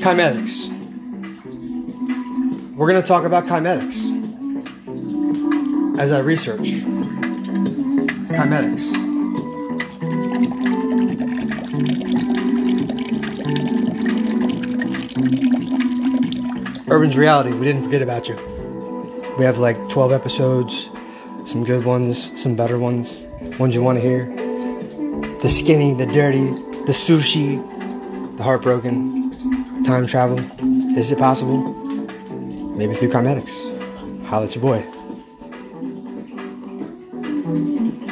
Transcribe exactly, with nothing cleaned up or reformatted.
Cymatics. We're going to talk about cymatics as I research cymatics. Urban's Reality, we didn't forget about you. We have like twelve episodes, some good ones, some better ones, ones you want to hear. The skinny, the dirty, the sushi, the heartbroken. Time travel, is it possible? Maybe through cymatics. Holla at your boy.